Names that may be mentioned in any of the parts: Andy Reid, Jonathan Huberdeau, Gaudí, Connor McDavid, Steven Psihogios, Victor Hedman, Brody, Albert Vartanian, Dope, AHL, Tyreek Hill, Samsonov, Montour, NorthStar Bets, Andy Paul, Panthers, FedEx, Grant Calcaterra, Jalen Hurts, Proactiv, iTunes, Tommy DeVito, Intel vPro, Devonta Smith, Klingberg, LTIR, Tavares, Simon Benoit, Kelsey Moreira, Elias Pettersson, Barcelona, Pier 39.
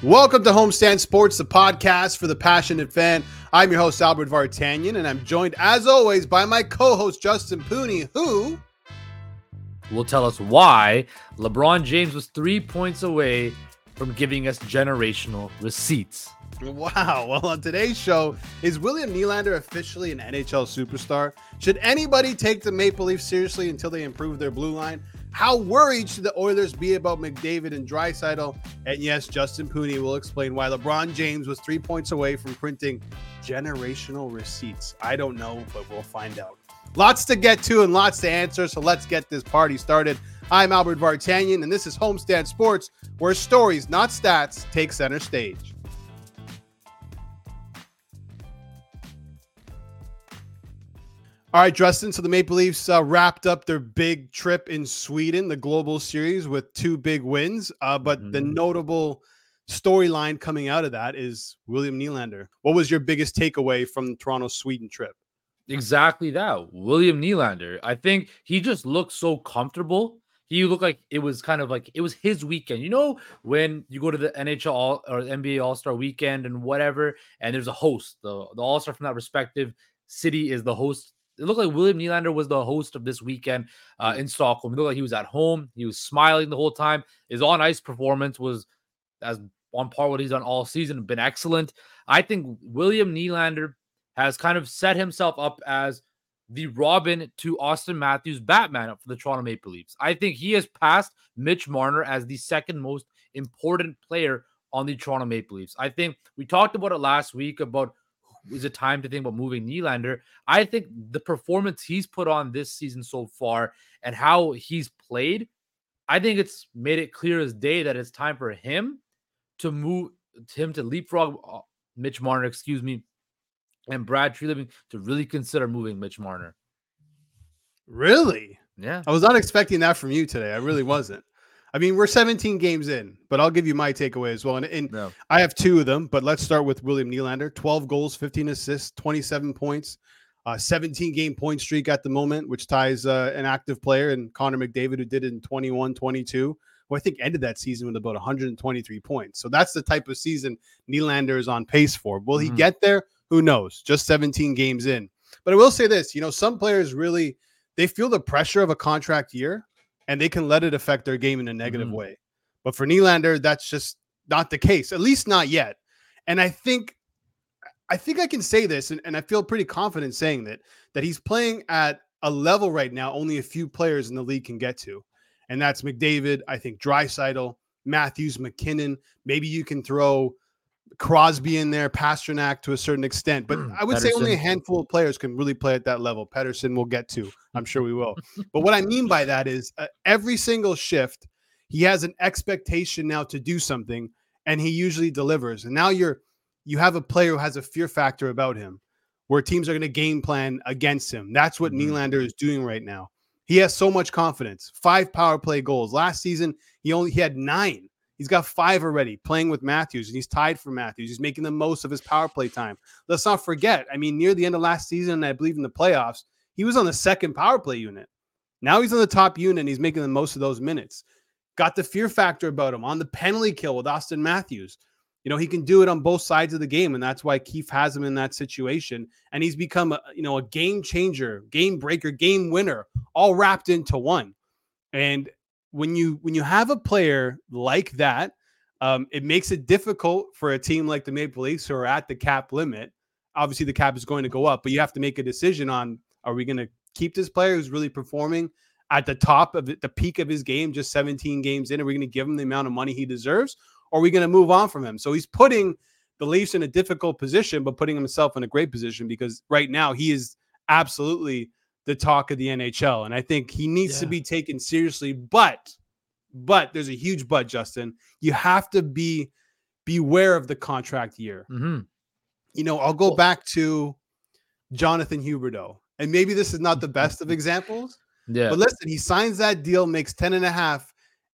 Welcome to Homestand Sports, the podcast for the passionate fan. I'm your host, Albert Vartanian, and I'm joined, as always, by my co-host, Justin Pooney, who will tell us why LeBron James was 3 points away from giving us generational receipts. Wow. Well, on today's show, is William Nylander officially an NHL superstar? Should anybody take the Maple Leafs seriously until they improve their blue line? How worried should the Oilers be about McDavid and Draisaitl? And yes, Justin Pooney will explain why LeBron James was 3 points away from printing generational receipts. I don't know, but we'll find out. Lots to get to and lots to answer, so let's get this party started. I'm Albert Vartanian, and this is Homestand Sports, where stories, not stats, take center stage. All right, Justin, so the Maple Leafs wrapped up their big trip in Sweden, the Global Series, with two big wins. But the notable storyline coming out of that is William Nylander. What was your biggest takeaway from the Toronto-Sweden trip? Exactly that, William Nylander. I think he just looked so comfortable. He looked like it was kind of like it was his weekend. You know, when you go to the NHL or NBA All-Star weekend and whatever, and there's a host, the All-Star from that respective city is the host. It looked like William Nylander was the host of this weekend in Stockholm. It looked like he was at home. He was smiling the whole time. His on-ice performance was as on par with what he's done all season, been excellent. I think William Nylander has kind of set himself up as the Robin to Auston Matthews Batman up for the Toronto Maple Leafs. I think he has passed Mitch Marner as the second most important player on the Toronto Maple Leafs. I think we talked about it last week about is it time to think about moving Nylander? I think the performance he's put on this season so far and how he's played, I think it's made it clear as day that it's time for him to move, him to leapfrog Mitch Marner, and Brad Treliving to really consider moving Mitch Marner. Really? Yeah. I was not expecting that from you today. I really wasn't. I mean, we're 17 games in, but I'll give you my takeaway as well. And I have two of them, but let's start with William Nylander. 12 goals, 15 assists, 27 points, 17-game point streak at the moment, which ties an active player in Connor McDavid, who did it in 21-22, who I think ended that season with about 123 points. So that's the type of season Nylander is on pace for. Will he get there? Who knows? Just 17 games in. But I will say this, you know, some players really, they feel the pressure of a contract year, and they can let it affect their game in a negative way. But for Nylander, that's just not the case, at least not yet. And I think I can say this, and I feel pretty confident saying that he's playing at a level right now only a few players in the league can get to. And that's McDavid, I think Draisaitl, Matthews, McKinnon. Maybe you can throw Crosby in there, Pastrnak to a certain extent, but I would say only a handful of players can really play at that level. Pettersson we'll get to, I'm sure we will. But what I mean by that is every single shift, he has an expectation now to do something, and he usually delivers. And now you have a player who has a fear factor about him, where teams are going to game plan against him. That's what Nylander is doing right now. He has so much confidence. 5 power play goals last season. He had 9. He's got 5 already playing with Matthews, and he's tied for Matthews. He's making the most of his power play time. Let's not forget, I mean, near the end of last season, I believe in the playoffs, he was on the second power play unit. Now he's on the top unit, and he's making the most of those minutes. Got the fear factor about him on the penalty kill with Auston Matthews. You know, he can do it on both sides of the game, and that's why Keefe has him in that situation. And he's become a game changer, game breaker, game winner, all wrapped into one. And when you have a player like that, it makes it difficult for a team like the Maple Leafs who are at the cap limit. Obviously, the cap is going to go up, but you have to make a decision on, are we going to keep this player who's really performing at the top of the peak of his game, just 17 games in? Are we going to give him the amount of money he deserves? Or are we going to move on from him? So he's putting the Leafs in a difficult position, but putting himself in a great position because right now he is absolutely the talk of the NHL. And I think he needs to be taken seriously, but there's a huge, but Justin, you have to beware of the contract year. you know, I'll go back to Jonathan Huberdeau. And maybe this is not the best of examples. Yeah. But listen, he signs that deal, makes 10.5,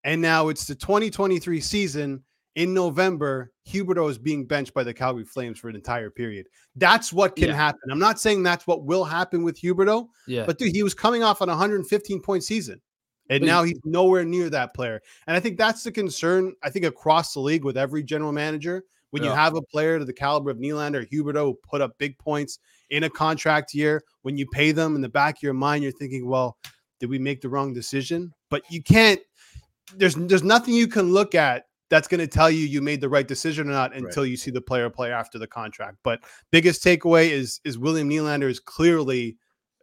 and now it's the 2023 season. In November, Huberdeau is being benched by the Calgary Flames for an entire period. That's what can happen. I'm not saying that's what will happen with Huberdeau, but dude, he was coming off an 115-point season, and now he's nowhere near that player. And I think that's the concern, I think, across the league with every general manager. When you have a player to the caliber of Nylander, Huberdeau, who put up big points in a contract year, when you pay them, in the back of your mind, you're thinking, well, did we make the wrong decision? But you can't – there's nothing you can look at that's going to tell you you made the right decision or not until you see the player play after the contract. But biggest takeaway is William Nylander is clearly,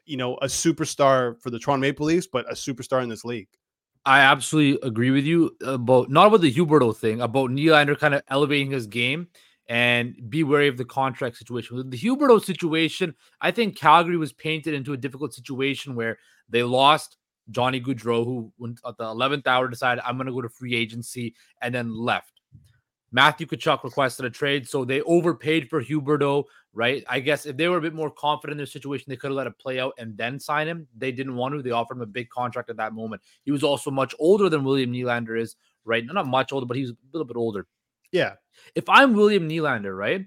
you know, a superstar for the Toronto Maple Leafs, but a superstar in this league. I absolutely agree with you about, not about the Huberdeau thing, about Nylander kind of elevating his game and be wary of the contract situation. With the Huberdeau situation, I think Calgary was painted into a difficult situation where they lost Johnny Gaudreau, who at the 11th hour decided, I'm going to go to free agency, and then left. Matthew Tkachuk requested a trade, so they overpaid for Huberdeau, right? I guess if they were a bit more confident in their situation, they could have let it play out and then sign him. They didn't want to. They offered him a big contract at that moment. He was also much older than William Nylander is, right? Not much older, but he's a little bit older. Yeah. If I'm William Nylander, right?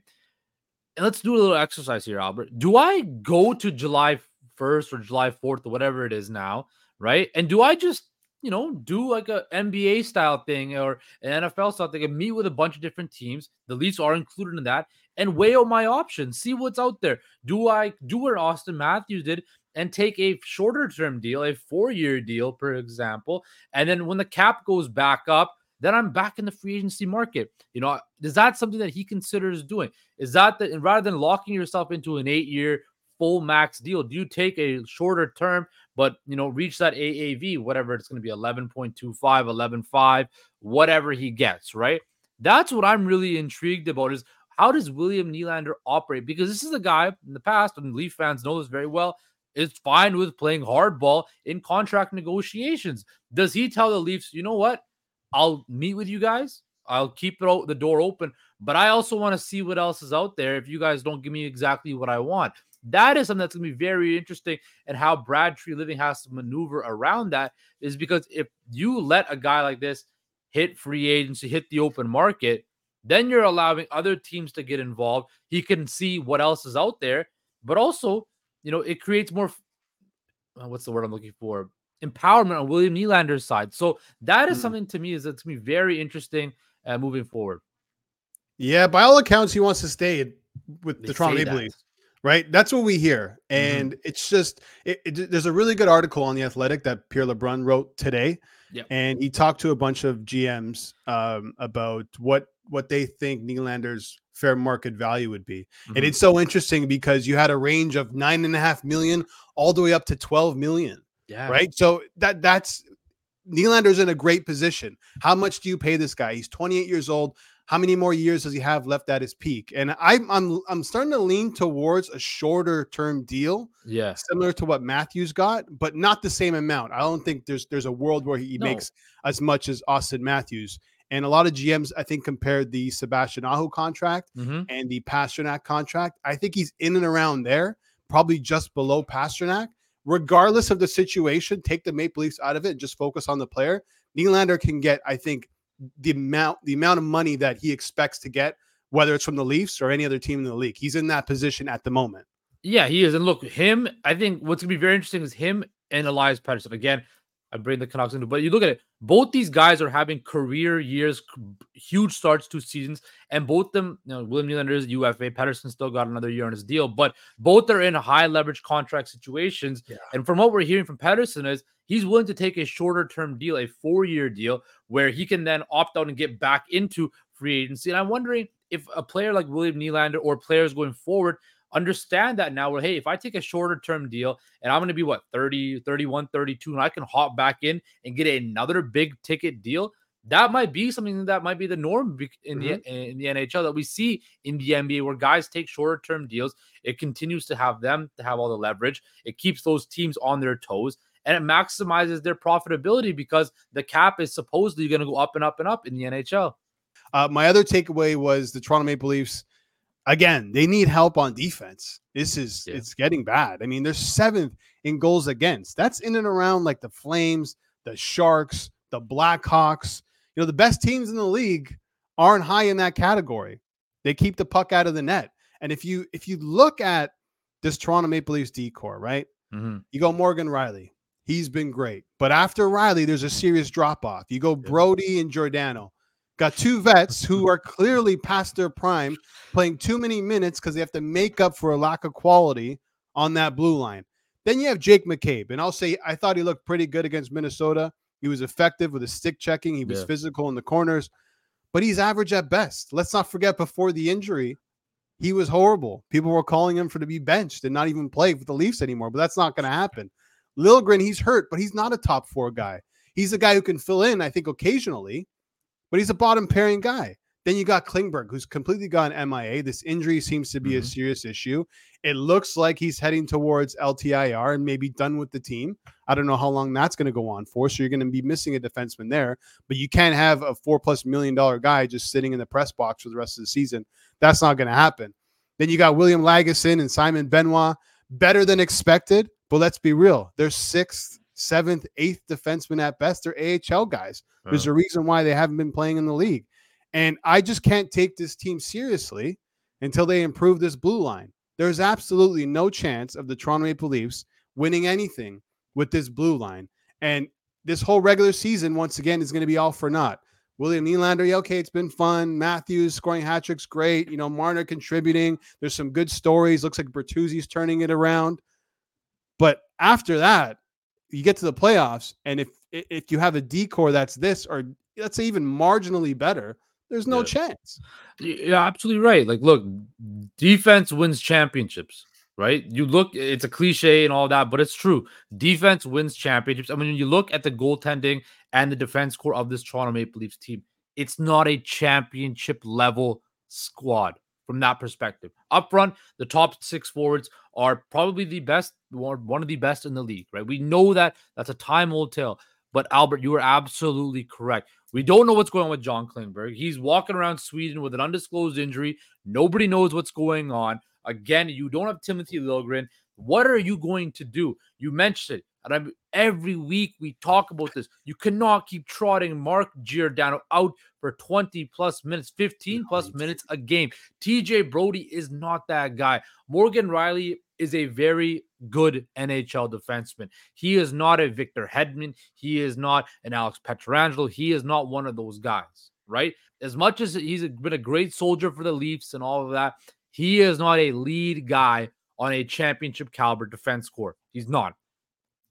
And let's do a little exercise here, Albert. Do I go to July 1st or July 4th or whatever it is now, right? And do I just, you know, do like a NBA style thing or an NFL style thing and meet with a bunch of different teams? The Leafs are included in that, and weigh out my options, see what's out there. Do I do what Auston Matthews did and take a shorter term deal, a 4-year deal, for example? And then when the cap goes back up, then I'm back in the free agency market. You know, is that something that he considers doing? Is that the, rather than locking yourself into an 8-year full max deal, do you take a shorter term, but, you know, reach that AAV, whatever it's going to be, 11.25, 11.5, whatever he gets, right? That's what I'm really intrigued about, is how does William Nylander operate? Because this is a guy in the past, and Leaf fans know this very well, is fine with playing hardball in contract negotiations. Does he tell the Leafs, you know what, I'll meet with you guys, I'll keep it the door open, but I also want to see what else is out there if you guys don't give me exactly what I want? That is something that's going to be very interesting, and how Brad Treliving has to maneuver around that, is because if you let a guy like this hit free agency, hit the open market, then you're allowing other teams to get involved. He can see what else is out there, but also, you know, it creates more, what's the word I'm looking for? Empowerment on William Nylander's side. So that is something to me that's going to be very interesting moving forward. Yeah, by all accounts, he wants to stay with the Toronto Maple Leafs. Right? That's what we hear. And it's just, there's a really good article on The Athletic that Pierre LeBrun wrote today. Yep. And he talked to a bunch of GMs about what they think Nylander's fair market value would be. And it's so interesting because you had a range of $9.5 million all the way up to $12 million. Yeah. Right. So that's Nylander's in a great position. How much do you pay this guy? He's 28 years old. How many more years does he have left at his peak? And I'm starting to lean towards a shorter term deal, similar to what Matthews got, but not the same amount. I don't think there's a world where he makes as much as Auston Matthews. And a lot of GMs, I think, compared the Sebastian Aho contract and the Pastrnak contract. I think he's in and around there, probably just below Pastrnak. Regardless of the situation, take the Maple Leafs out of it and just focus on the player. Nylander can get, I think, the amount of money that he expects to get, whether it's from the Leafs or any other team in the league. He's in that position at the moment. Yeah, he is. And look, him, I think what's going to be very interesting is him and Elias Pettersson. Again, I bring the Canucks into, but you look at it, both these guys are having career years, huge starts to seasons, and both them, you know, William Nylander is UFA, Pettersson still got another year on his deal, but both are in high leverage contract situations. Yeah. And from what we're hearing from Pettersson is he's willing to take a shorter term deal, a 4-year deal, where he can then opt out and get back into free agency. And I'm wondering if a player like William Nylander or players going forward understand that now, where, hey, if I take a shorter term deal and I'm going to be, 30, 31, 32, and I can hop back in and get another big ticket deal, that might be something that might be the norm in the NHL that we see in the NBA, where guys take shorter term deals. It continues to have them to have all the leverage. It keeps those teams on their toes, and it maximizes their profitability because the cap is supposedly going to go up and up and up in the NHL. My other takeaway was the Toronto Maple Leafs again, they need help on defense. It's getting bad. I mean, they're 7th in goals against. That's in and around like the Flames, the Sharks, the Blackhawks. You know, the best teams in the league aren't high in that category. They keep the puck out of the net. And if you look at this Toronto Maple Leafs D-core, right? Mm-hmm. You go Morgan Rielly. He's been great. But after Rielly, there's a serious drop-off. You go Brody and Giordano. Got two vets who are clearly past their prime, playing too many minutes because they have to make up for a lack of quality on that blue line. Then you have Jake McCabe. And I'll say I thought he looked pretty good against Minnesota. He was effective with his stick checking. He was physical in the corners. But he's average at best. Let's not forget before the injury, he was horrible. People were calling him to be benched and not even play with the Leafs anymore. But that's not going to happen. Liljegren, he's hurt, but he's not a top four guy. He's a guy who can fill in, I think, occasionally, but he's a bottom pairing guy. Then you got Klingberg, who's completely gone MIA. This injury seems to be a serious issue. It looks like he's heading towards LTIR and maybe done with the team. I don't know how long that's going to go on for, so you're going to be missing a defenseman there. But you can't have a $4+ million guy just sitting in the press box for the rest of the season. That's not going to happen. Then you got William Lagesson and Simon Benoit. Better than expected, but let's be real. They're 6th, 7th, 8th defenseman at best. They're AHL guys. Oh. There's a reason why they haven't been playing in the league. And I just can't take this team seriously until they improve this blue line. There's absolutely no chance of the Toronto Maple Leafs winning anything with this blue line. And this whole regular season, once again, is going to be all for naught. William Nylander, okay, it's been fun. Matthews scoring hat tricks, great. You know, Marner contributing. There's some good stories. Looks like Bertuzzi's turning it around. But after that, you get to the playoffs, and if you have a D-core that's this, or let's say even marginally better, there's no chance. You're absolutely right. Like, look, defense wins championships, right? You look, it's a cliche and all that, but it's true. Defense wins championships. I mean, you look at the goaltending and the defense core of this Toronto Maple Leafs team, it's not a championship-level squad from that perspective. Up front, the top 6 forwards are probably the best, one of the best in the league, right? We know that. That's a time-old tale. But, Albert, you are absolutely correct. We don't know what's going on with John Klingberg. He's walking around Sweden with an undisclosed injury. Nobody knows what's going on. Again, you don't have Timothy Liljegren. What are you going to do? You mentioned it. And every week we talk about this. You cannot keep trotting Mark Giordano out for 20-plus minutes, 15-plus minutes a game. TJ Brody is not that guy. Morgan Rielly is a very good NHL defenseman. He is not a Victor Hedman. He is not an Alex Pietrangelo. He is not one of those guys, right? As much as he's been a great soldier for the Leafs and all of that, he is not a lead guy on a championship caliber defense corps. He's not.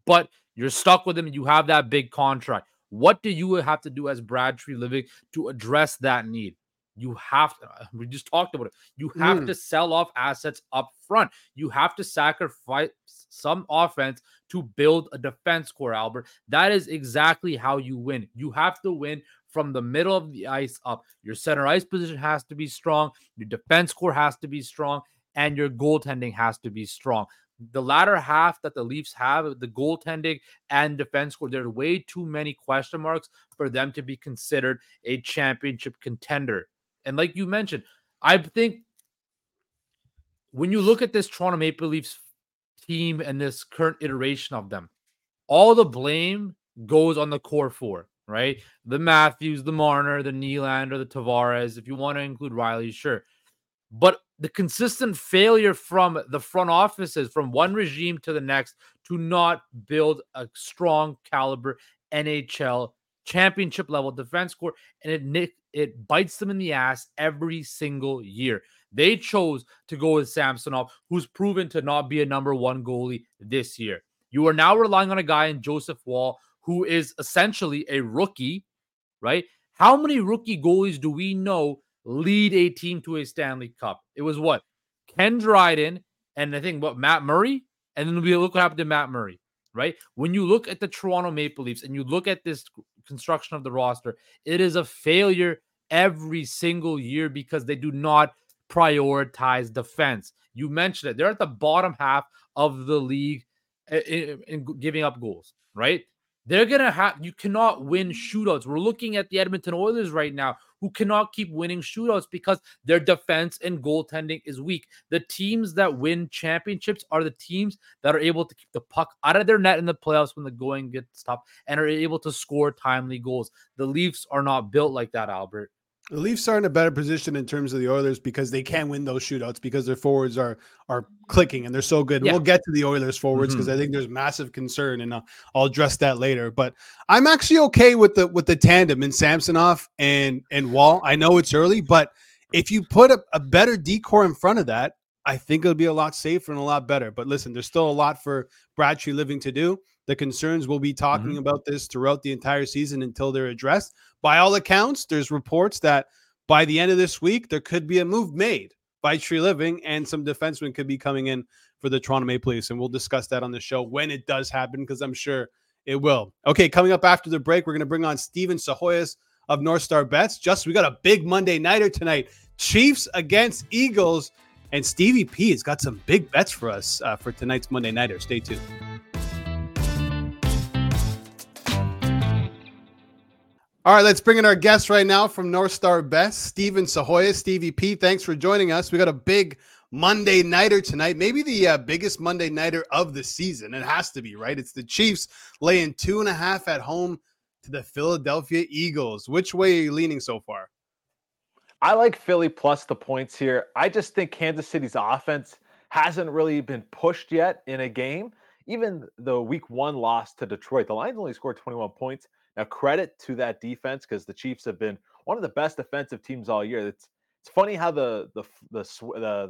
But you're stuck with him and you have that big contract. What do you have to do as Brad Treliving to address that need? You have to, we just talked about it. You have to sell off assets up front. You have to sacrifice some offense to build a defense core, Albert. That is exactly how you win. You have to win from the middle of the ice up. Your center ice position has to be strong. Your defense core has to be strong. And your goaltending has to be strong. The latter half that the Leafs have, the goaltending and defense core, there are way too many question marks for them to be considered a championship contender. And like you mentioned, I think when you look at this Toronto Maple Leafs team and this current iteration of them, all the blame goes on the core four, right? The Matthews, the Marner, the Nylander, the Tavares, if you want to include Rielly, sure. But the consistent failure from the front offices, from one regime to the next, to not build a strong caliber NHL championship level defense corps, and it bites them in the ass every single year. They chose to go with Samsonov, who's proven to not be a number one goalie this year. You are now relying on a guy in Joseph Woll, who is essentially a rookie, right? How many rookie goalies do we know lead a team to a Stanley Cup? It was what? Ken Dryden and I think what? Matt Murray? And then we look what happened to Matt Murray, right? When you look at the Toronto Maple Leafs and you look at this construction of the roster, it is a failure every single year because they do not prioritize defense. You mentioned it. They're at the bottom half of the league in giving up goals, right? They're going to have, you cannot win shootouts. We're looking at the Edmonton Oilers right now, who cannot keep winning shootouts because their defense and goaltending is weak. The teams that win championships are the teams that are able to keep the puck out of their net in the playoffs when the going gets tough and are able to score timely goals. The Leafs are not built like that, Albert. The Leafs are in a better position in terms of the Oilers because they can win those shootouts because their forwards are clicking and they're so good. Yeah. We'll get to the Oilers forwards because I think there's massive concern, and I'll address that later. But I'm actually okay with the tandem in Samsonov and Wall. I know it's early, but if you put a better decor in front of that, I think it'll be a lot safer and a lot better. But listen, there's still a lot for Brad Treliving to do. The concerns, we'll be talking about this throughout the entire season until they're addressed. By all accounts, there's reports that by the end of this week, there could be a move made by Treliving, and some defensemen could be coming in for the Toronto Maple Leafs. And we'll discuss that on the show when it does happen, because I'm sure it will. Okay, coming up after the break, we're going to bring on Steven Psihogios of NorthStar Bets. Just, we got a big Monday nighter tonight. Chiefs against Eagles. And Stevie P has got some big bets for us for tonight's Monday nighter. Stay tuned. All right, let's bring in our guest right now from NorthStar Bets, Steven Psihogios. Stevie P, thanks for joining us. We got a big Monday nighter tonight, maybe the biggest Monday nighter of the season. It has to be, right? It's the Chiefs laying 2.5 at home to the Philadelphia Eagles. Which way are you leaning so far? I like Philly plus the points here. I just think Kansas City's offense hasn't really been pushed yet in a game. Even the week one loss to Detroit, the Lions only scored 21 points. Now, credit to that defense, because the Chiefs have been one of the best defensive teams all year. It's funny how the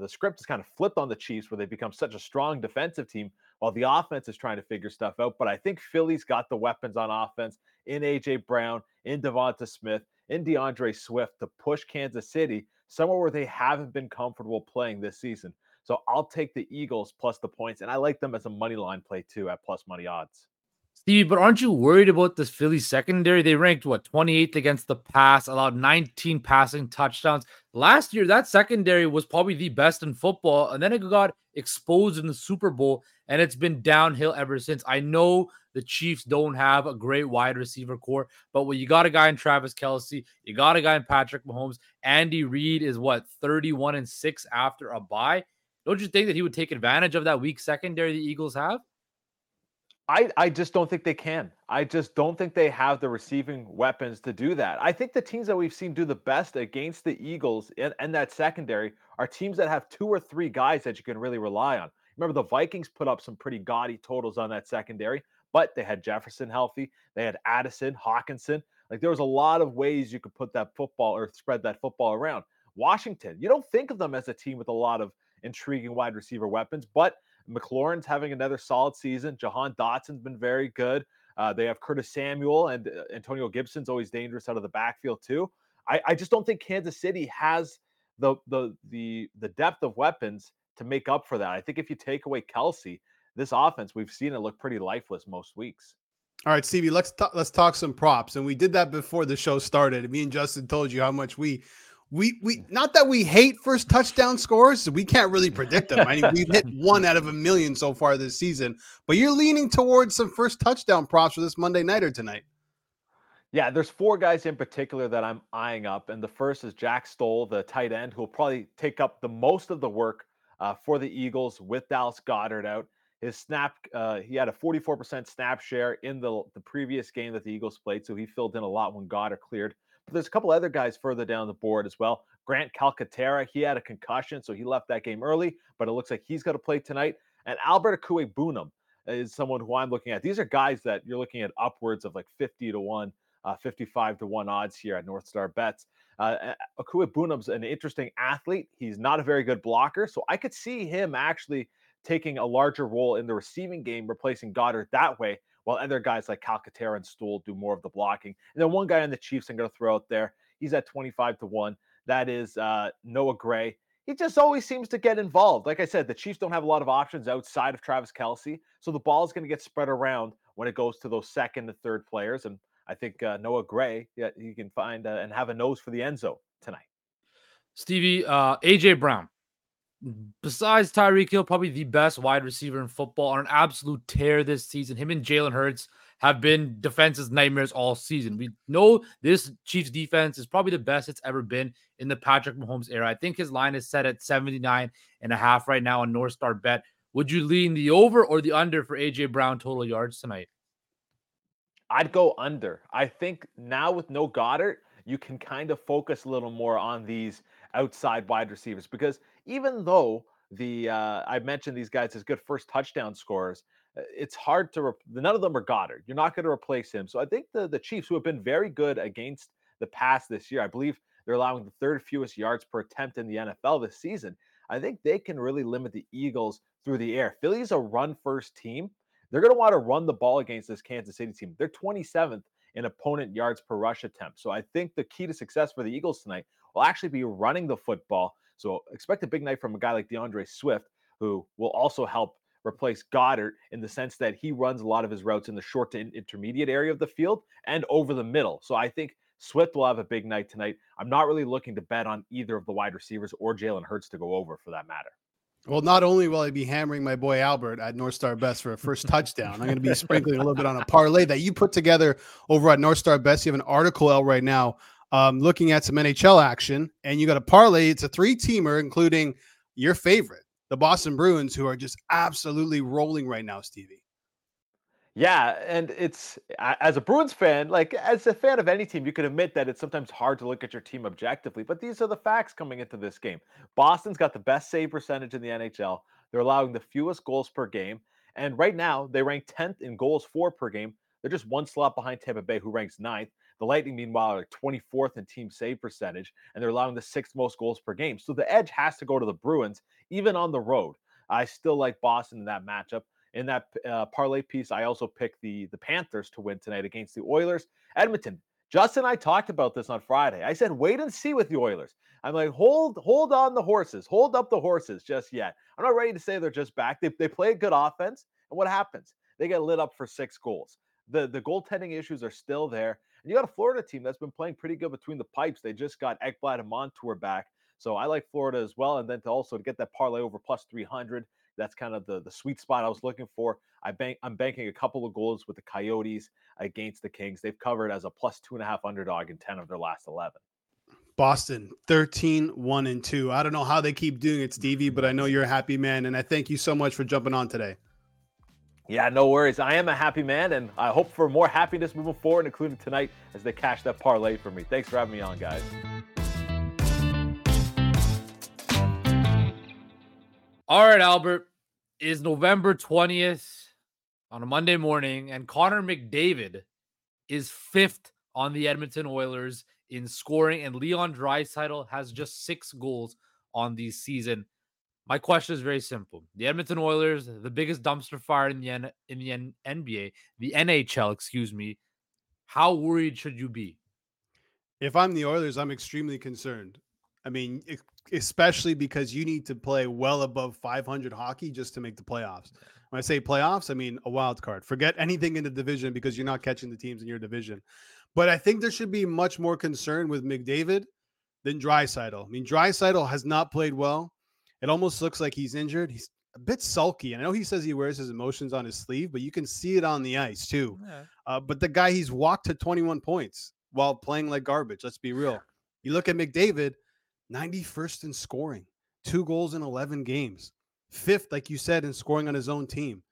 script is kind of flipped on the Chiefs, where they become such a strong defensive team while the offense is trying to figure stuff out. But I think Philly's got the weapons on offense in A.J. Brown, in Devonta Smith, in DeAndre Swift to push Kansas City somewhere where they haven't been comfortable playing this season. So I'll take the Eagles plus the points, and I like them as a money line play too at plus money odds. Stevie, but aren't you worried about this Philly secondary? They ranked, 28th against the pass, allowed 19 passing touchdowns. Last year, that secondary was probably the best in football, and then it got exposed in the Super Bowl, and it's been downhill ever since. I know the Chiefs don't have a great wide receiver core, but when you got a guy in Travis Kelce, you got a guy in Patrick Mahomes, Andy Reid is, 31-6 after a bye? Don't you think that he would take advantage of that weak secondary the Eagles have? I just don't think they can. I just don't think they have the receiving weapons to do that. I think the teams that we've seen do the best against the Eagles and that secondary are teams that have two or three guys that you can really rely on. Remember, the Vikings put up some pretty gaudy totals on that secondary, but they had Jefferson healthy. They had Addison, Hawkinson. Like, there was a lot of ways you could put that football or spread that football around. Washington, you don't think of them as a team with a lot of intriguing wide receiver weapons, but McLaurin's having another solid season. Jahan Dotson's been very good. They have Curtis Samuel, and Antonio Gibson's always dangerous out of the backfield too. I just don't think Kansas City has the depth of weapons to make up for that. I think if you take away Kelce, this offense, we've seen it look pretty lifeless most weeks. All right, Stevie, let's talk some props. And we did that before the show started. Me and Justin told you how much we not that we hate first touchdown scores, we can't really predict them. I mean, we've hit 1 out of 1,000,000 so far this season, but you're leaning towards some first touchdown props for this Monday nighter tonight. Yeah, there's 4 guys in particular that I'm eyeing up, and the first is Jack Stoll, the tight end, who will probably take up the most of the work for the Eagles with Dallas Goedert out. His snap, he had a 44% snap share in the previous game that the Eagles played, so he filled in a lot when Goedert cleared. But there's a couple other guys further down the board as well. Grant Calcaterra, he had a concussion, so he left that game early, but it looks like he's going to play tonight. And Albert Okwuegbunam is someone who I'm looking at. These are guys that you're looking at upwards of like 50-1, 55-1 odds here at NorthStar Bets. Okwuegbunam's an interesting athlete. He's not a very good blocker, so I could see him actually taking a larger role in the receiving game, replacing Goedert that way, while other guys like Calcaterra and Stool do more of the blocking. And then one guy on the Chiefs I'm going to throw out there, he's at 25-1. That is Noah Gray. He just always seems to get involved. Like I said, the Chiefs don't have a lot of options outside of Travis Kelce, so the ball is going to get spread around when it goes to those second and third players. And I think Noah Gray, he can find and have a nose for the end zone tonight. Stevie, A.J. Brown, besides Tyreek Hill, probably the best wide receiver in football, on an absolute tear this season. Him and Jalen Hurts have been defense's nightmares all season. We know this Chiefs defense is probably the best it's ever been in the Patrick Mahomes era. I think his line is set at 79.5 right now on NorthStar Bet. Would you lean the over or the under for A.J. Brown total yards tonight? I'd go under. I think now with no Goddard, you can kind of focus a little more on these outside wide receivers, because even though I mentioned these guys as good first touchdown scorers, it's hard to none of them are Goddard. You're not going to replace him. So I think the Chiefs, who have been very good against the pass this year, I believe they're allowing the third fewest yards per attempt in the NFL this season. I think they can really limit the Eagles through the air. Philly's a run-first team. They're going to want to run the ball against this Kansas City team. They're 27th in opponent yards per rush attempt. So I think the key to success for the Eagles tonight will actually be running the football. So expect a big night from a guy like DeAndre Swift, who will also help replace Goddard in the sense that he runs a lot of his routes in the short to intermediate area of the field and over the middle. So I think Swift will have a big night tonight. I'm not really looking to bet on either of the wide receivers or Jalen Hurts to go over, for that matter. Well, not only will I be hammering my boy Albert at NorthStar Bets for a first touchdown, I'm going to be sprinkling a little bit on a parlay that you put together over at NorthStar Bets. You have an article out right now looking at some NHL action, and you got a parlay. It's a three-teamer, including your favorite, the Boston Bruins, who are just absolutely rolling right now, Stevie. Yeah, and it's, as a Bruins fan, like as a fan of any team, you can admit that it's sometimes hard to look at your team objectively, but these are the facts coming into this game. Boston's got the best save percentage in the NHL. They're allowing the fewest goals per game, and right now they rank 10th in goals for per game. They're just one slot behind Tampa Bay, who ranks 9th. The Lightning, meanwhile, are 24th in team save percentage, and they're allowing the 6th most goals per game. So the edge has to go to the Bruins, even on the road. I still like Boston in that matchup. In that parlay piece, I also picked the Panthers to win tonight against the Oilers. Edmonton, Justin and I talked about this on Friday. I said, wait and see with the Oilers. I'm like, hold on the horses. Hold up the horses just yet. I'm not ready to say they're just back. They play a good offense, and what happens? They get lit up for 6 goals. The goaltending issues are still there. And you got a Florida team that's been playing pretty good between the pipes. They just got Ekblad and Montour back. So I like Florida as well. And then to get that parlay over plus 300, that's kind of the sweet spot I was looking for. I'm banking a couple of goals with the Coyotes against the Kings. They've covered as a plus 2.5 underdog in 10 of their last 11. Boston, 13-1-2. I don't know how they keep doing it, Stevie, but I know you're a happy man, and I thank you so much for jumping on today. Yeah, no worries. I am a happy man, and I hope for more happiness moving forward, including tonight as they cash that parlay for me. Thanks for having me on, guys. All right, Albert, is November 20th on a Monday morning, and Connor McDavid is 5th on the Edmonton Oilers in scoring, and Leon Draisaitl has just 6 goals on the season. My question is very simple. The Edmonton Oilers, the biggest dumpster fire in the NHL, how worried should you be? If I'm the Oilers, I'm extremely concerned. I mean, especially because you need to play well above 500 hockey just to make the playoffs. When I say playoffs, I mean a wild card. Forget anything in the division, because you're not catching the teams in your division. But I think there should be much more concern with McDavid than Draisaitl. I mean, Draisaitl has not played well. It almost looks like he's injured. He's a bit sulky. And I know he says he wears his emotions on his sleeve, but you can see it on the ice too. Yeah. But the guy, he's walked to 21 points while playing like garbage. Let's be real. Yeah. You look at McDavid, 91st in scoring, 2 goals in 11 games, 5th, like you said, in scoring on his own team.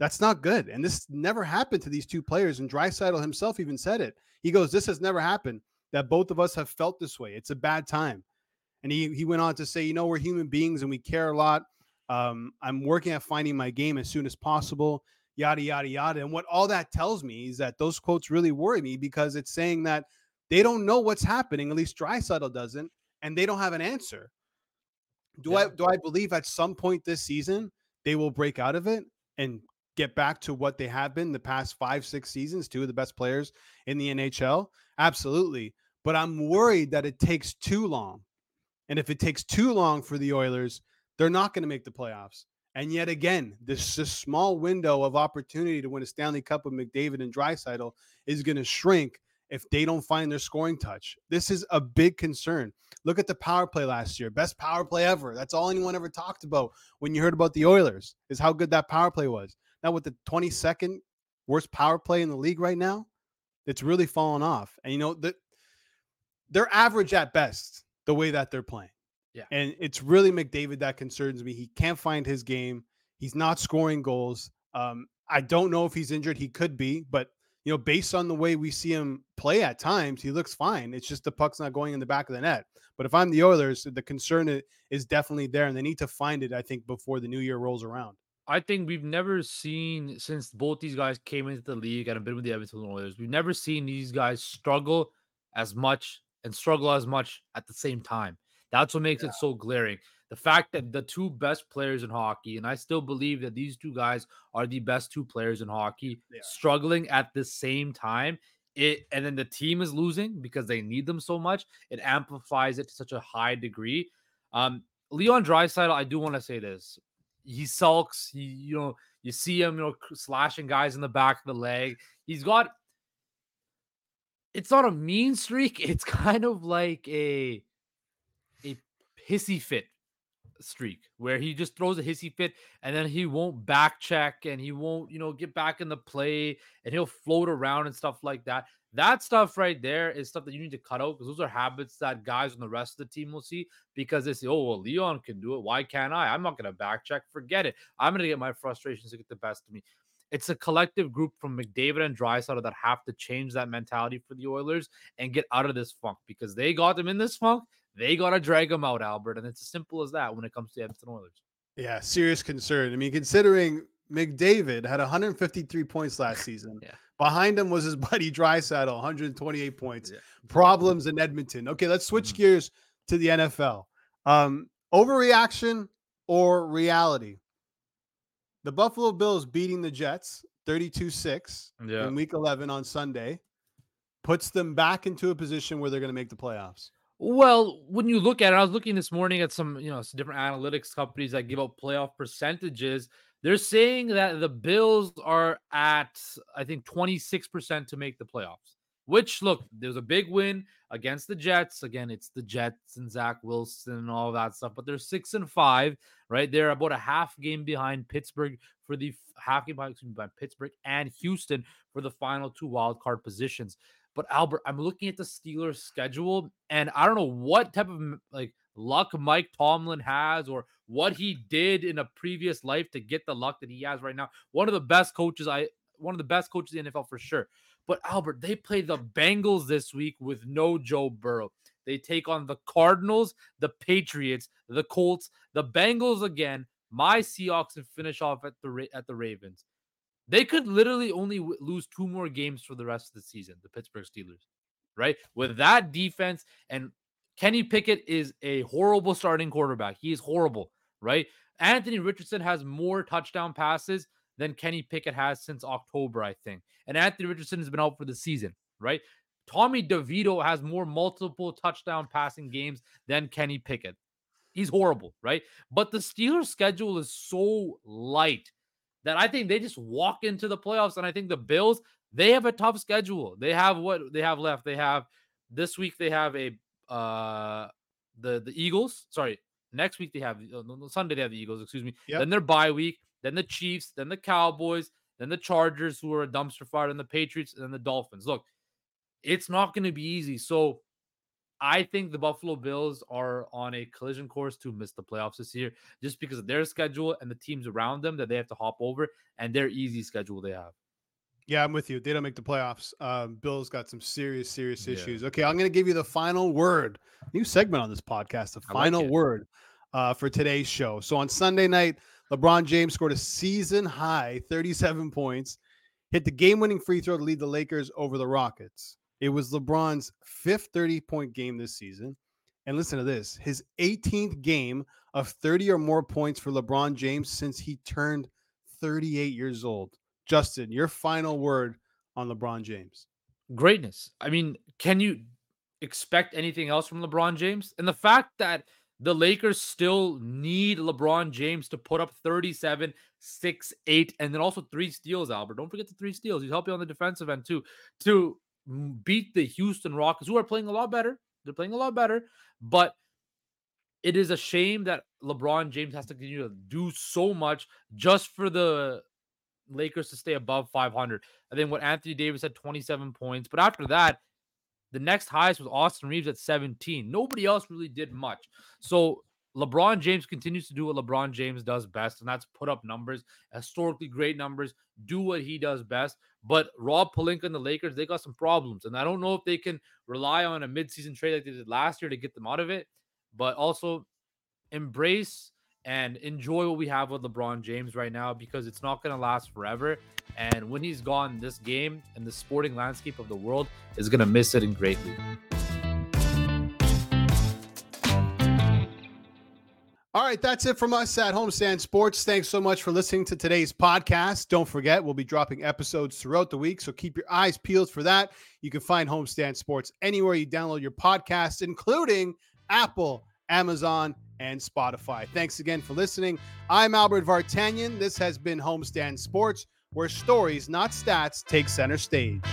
That's not good. And this never happened to these two players. And Draisaitl himself even said it. He goes, this has never happened that both of us have felt this way. It's a bad time. And he went on to say, you know, we're human beings and we care a lot. I'm working at finding my game as soon as possible, yada, yada, yada. And what all that tells me is that those quotes really worry me, because it's saying that they don't know what's happening. At least Draisaitl doesn't. And they don't have an answer. Do I believe at some point this season they will break out of it and get back to what they have been the past 5-6 seasons, 2 of the best players in the NHL? Absolutely. But I'm worried that it takes too long. And if it takes too long for the Oilers, they're not going to make the playoffs. And yet again, this small window of opportunity to win a Stanley Cup with McDavid and Draisaitl is going to shrink if they don't find their scoring touch. This is a big concern. Look at the power play last year. Best power play ever. That's all anyone ever talked about when you heard about the Oilers, is how good that power play was. Now with the 22nd worst power play in the league right now. It's really fallen off. And, you know, they're average at best the way that they're playing. Yeah. And it's really McDavid that concerns me. He can't find his game. He's not scoring goals. I don't know if he's injured. He could be, but, you know, based on the way we see him play at times, he looks fine. It's just the puck's not going in the back of the net. But if I'm the Oilers, the concern is definitely there, and they need to find it, I think, before the new year rolls around. I think we've never seen, since both these guys came into the league and have been with the Edmonton Oilers, we've never seen these guys struggle as much and struggle as much at the same time. That's what makes it so glaring. The fact that the two best players in hockey, and I still believe that these two guys are the best two players in hockey, struggling at the same time, and then the team is losing because they need them so much, it amplifies it to such a high degree. Leon Draisaitl, I do want to say this. He sulks. You see him, slashing guys in the back of the leg. He's got – it's not a mean streak. It's kind of like a hissy fit streak where he just throws a hissy fit and then he won't back check and he won't, get back in the play and he'll float around and stuff like that. That stuff right there is stuff that you need to cut out because those are habits that guys on the rest of the team will see because they say, oh, well, Leon can do it. Why can't I? I'm not going to back check. Forget it. I'm going to get my frustrations to get the best of me. It's a collective group from McDavid and Draisaitl that have to change that mentality for the Oilers and get out of this funk because they got them in this funk. They got to drag them out, Albert. And it's as simple as that when it comes to the Edmonton Oilers. Yeah, serious concern. I mean, considering McDavid had 153 points last season. Yeah. Behind him was his buddy Draisaitl, 128 points. Yeah. Problems in Edmonton. Okay, let's switch gears to the NFL. Overreaction or reality? The Buffalo Bills beating the Jets 32-6 in Week 11 on Sunday puts them back into a position where they're going to make the playoffs. Well, when you look at it, I was looking this morning at some, some different analytics companies that give out playoff percentages. They're saying that the Bills are at, I think, 26% to make the playoffs, which, look, there's a big win against the Jets. Again, it's the Jets and Zach Wilson and all that stuff, but they're 6-5, right? They're about a half game behind Pittsburgh for the Pittsburgh and Houston for the final two wildcard positions. But Albert, I'm looking at the Steelers' schedule, and I don't know what type of luck Mike Tomlin has, or what he did in a previous life to get the luck that he has right now. One of the best coaches in the NFL for sure. But Albert, they play the Bengals this week with no Joe Burrow. They take on the Cardinals, the Patriots, the Colts, the Bengals again. My Seahawks, and finish off at the Ravens. They could literally only lose two more games for the rest of the season, the Pittsburgh Steelers, right? With that defense, and Kenny Pickett is a horrible starting quarterback. He is horrible, right? Anthony Richardson has more touchdown passes than Kenny Pickett has since October, I think. And Anthony Richardson has been out for the season, right? Tommy DeVito has more multiple touchdown passing games than Kenny Pickett. He's horrible, right? But the Steelers' schedule is so light that I think they just walk into the playoffs. And I think the Bills, they have a tough schedule. They have what they have left. They have this week, they have the Eagles. Sorry, next week they have Sunday, they have the Eagles, excuse me. Yep. Then their bye week, then the Chiefs, then the Cowboys, then the Chargers, who are a dumpster fire, then the Patriots, and then the Dolphins. Look, it's not going to be easy. So I think the Buffalo Bills are on a collision course to miss the playoffs this year just because of their schedule and the teams around them that they have to hop over and their easy schedule they have. Yeah, I'm with you. They don't make the playoffs. Bills got some serious issues. Okay, I'm going to give you the final word. New segment on this podcast, the final word for today's show. So on Sunday night, LeBron James scored a season-high 37 points, hit the game-winning free throw to lead the Lakers over the Rockets. It was LeBron's fifth 30-point game this season. And listen to this, his 18th game of 30 or more points for LeBron James since he turned 38 years old. Justin, your final word on LeBron James. Greatness. I mean, can you expect anything else from LeBron James? And the fact that the Lakers still need LeBron James to put up 37, 6, 8, and then also 3 steals, Albert. Don't forget the 3 steals. He's helping on the defensive end too, to beat the Houston Rockets, who are playing a lot better. They're playing a lot better, but it is a shame that LeBron James has to continue to do so much just for the Lakers to stay above 500. I think what Anthony Davis had 27 points. But after that, the next highest was Austin Reeves at 17. Nobody else really did much. So LeBron James continues to do what LeBron James does best, and that's put up numbers, historically great numbers, do what he does best. But Rob Pelinka and the Lakers, they got some problems. And I don't know if they can rely on a midseason trade like they did last year to get them out of it. But also embrace and enjoy what we have with LeBron James right now, because it's not going to last forever. And when he's gone, this game and the sporting landscape of the world is going to miss it greatly. All right, that's it from us at Homestand Sports. Thanks so much for listening to today's podcast. Don't forget, we'll be dropping episodes throughout the week, so keep your eyes peeled for that. You can find Homestand Sports anywhere you download your podcasts, including Apple, Amazon, and Spotify. Thanks again for listening. I'm Albert Vartanian. This has been Homestand Sports, where stories, not stats, take center stage.